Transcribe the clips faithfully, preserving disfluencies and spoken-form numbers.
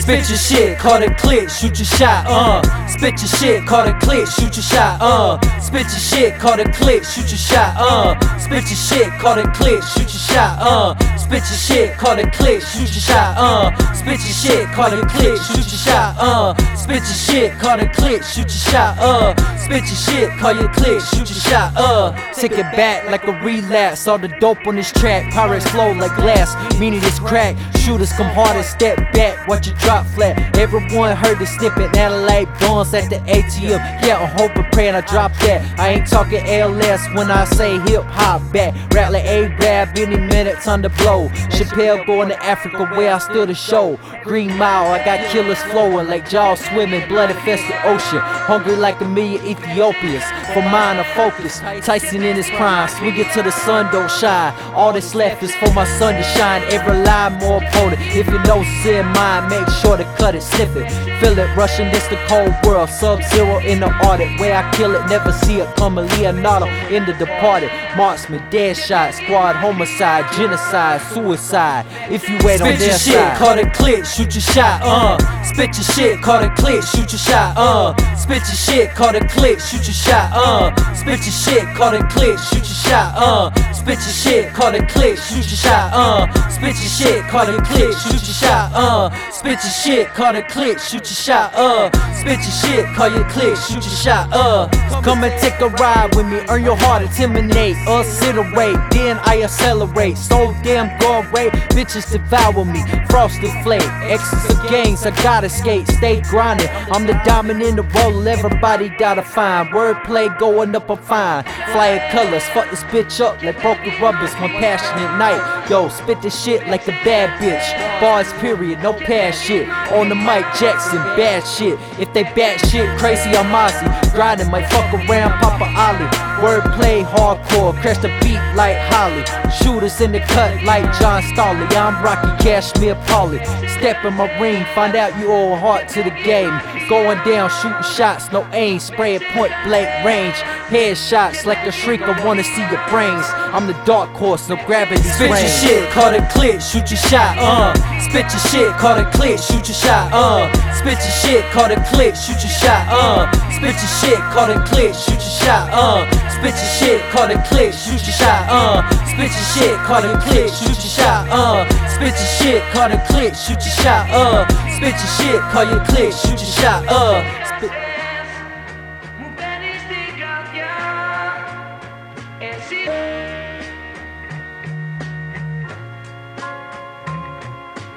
Spit your shit, call it click, shoot your shot, uh. Spit your shit, call it click, shoot your shot, uh. Spit your shit, call it click, shoot your shot, uh. Spit your shit, call it click, shoot your shot, uh. Spit your shit, call it click, shoot your shot, uh. Spit your shit, call it click, shoot your shot, uh. Spit your shit, call it click, shoot your shot, uh. Spit your shit, call your click, shoot your shot, uh. Take it back like a relapse. All the dope on this track, pirates flow like glass. Meaning it's crack. Shooters come hard and step back, watch it drop flat. Everyone heard the snippet, analyze guns at the A T M. Yeah, I'm hoping, praying I drop that. I ain't talking L S when I say hip hop back. Rap like A-Rab, any minute time to blow. Chappelle going to Africa where I steal the show. Green Mile, I got killers flowing like jaws swimming, blood infested ocean. Hungry like a million Ethiopians, for mine a focus. Tyson in his prime, swing it till the sun don't shine. All that's left is for my sun to shine. Every line more potent. If you know sin mine, make sure to cut it, sniff it. Feel it rushing, this the cold world. Sub-zero in the audit, where I kill it, never see it coming. Leonardo in the Departed, marksman, dead shot, squad, homicide, genocide, suicide. If you wait on their side, spit your shit, call it click, shoot your shot, uh. Spit your shit, call it click, shoot your shot, uh. Spit your shit, call it click, shoot your shot, uh. Spit your shit, call it click, shoot your shot, uh. Spit your shit, call it click, shoot your shot, uh. Spit your shit, call it click, shoot your shot, uh. Spit your shit, call it click, shoot your shot, uh. Spit your shit, call your click, shoot your shot, uh. Come and take a ride with me, earn your heart, intimidate, incinerate, then I accelerate. So damn go away, bitches devour me, frosted flake, exes of gangs, I gotta skate, stay grinding. I'm the diamond in the roll, everybody gotta find. Wordplay going up, I'm fine. Flying colors, fuck this bitch up like broken rubbers, my passionate night. Yo, spit this shit like a bad bitch. Bars period, no past shit. On the mic, Jackson, bad shit. If they bad shit, crazy, I'm Ozzy. Grinding, might fuck around, Papa Ollie. Wordplay, hardcore, crash the beat like Holly. Shooters in the cut like John Starley. I'm Rocky, Cashmere, Paulie. Step in my ring, find out you owe a heart to the game. Going down, shooting shots, no aim. Spray at point blank range. Headshots like a shriek, I wanna see your brains. I'm the dark horse, no gravity. Spit your shit, call it click, shoot your shot, uh. Spit your shit, call it click, shoot your shot, uh. Spit your shit, call it click, shoot your shot, uh. Spit your shit, call it click, shoot your shot, uh. Spit your shit, call it click, shoot your shot, uh. Spit your shit, call it click, shoot your shot, uh. Spit your shit, call it click, shoot your shot, uh. Spit your shit, call your click, shoot your shot, uh. Spit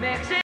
Mexico.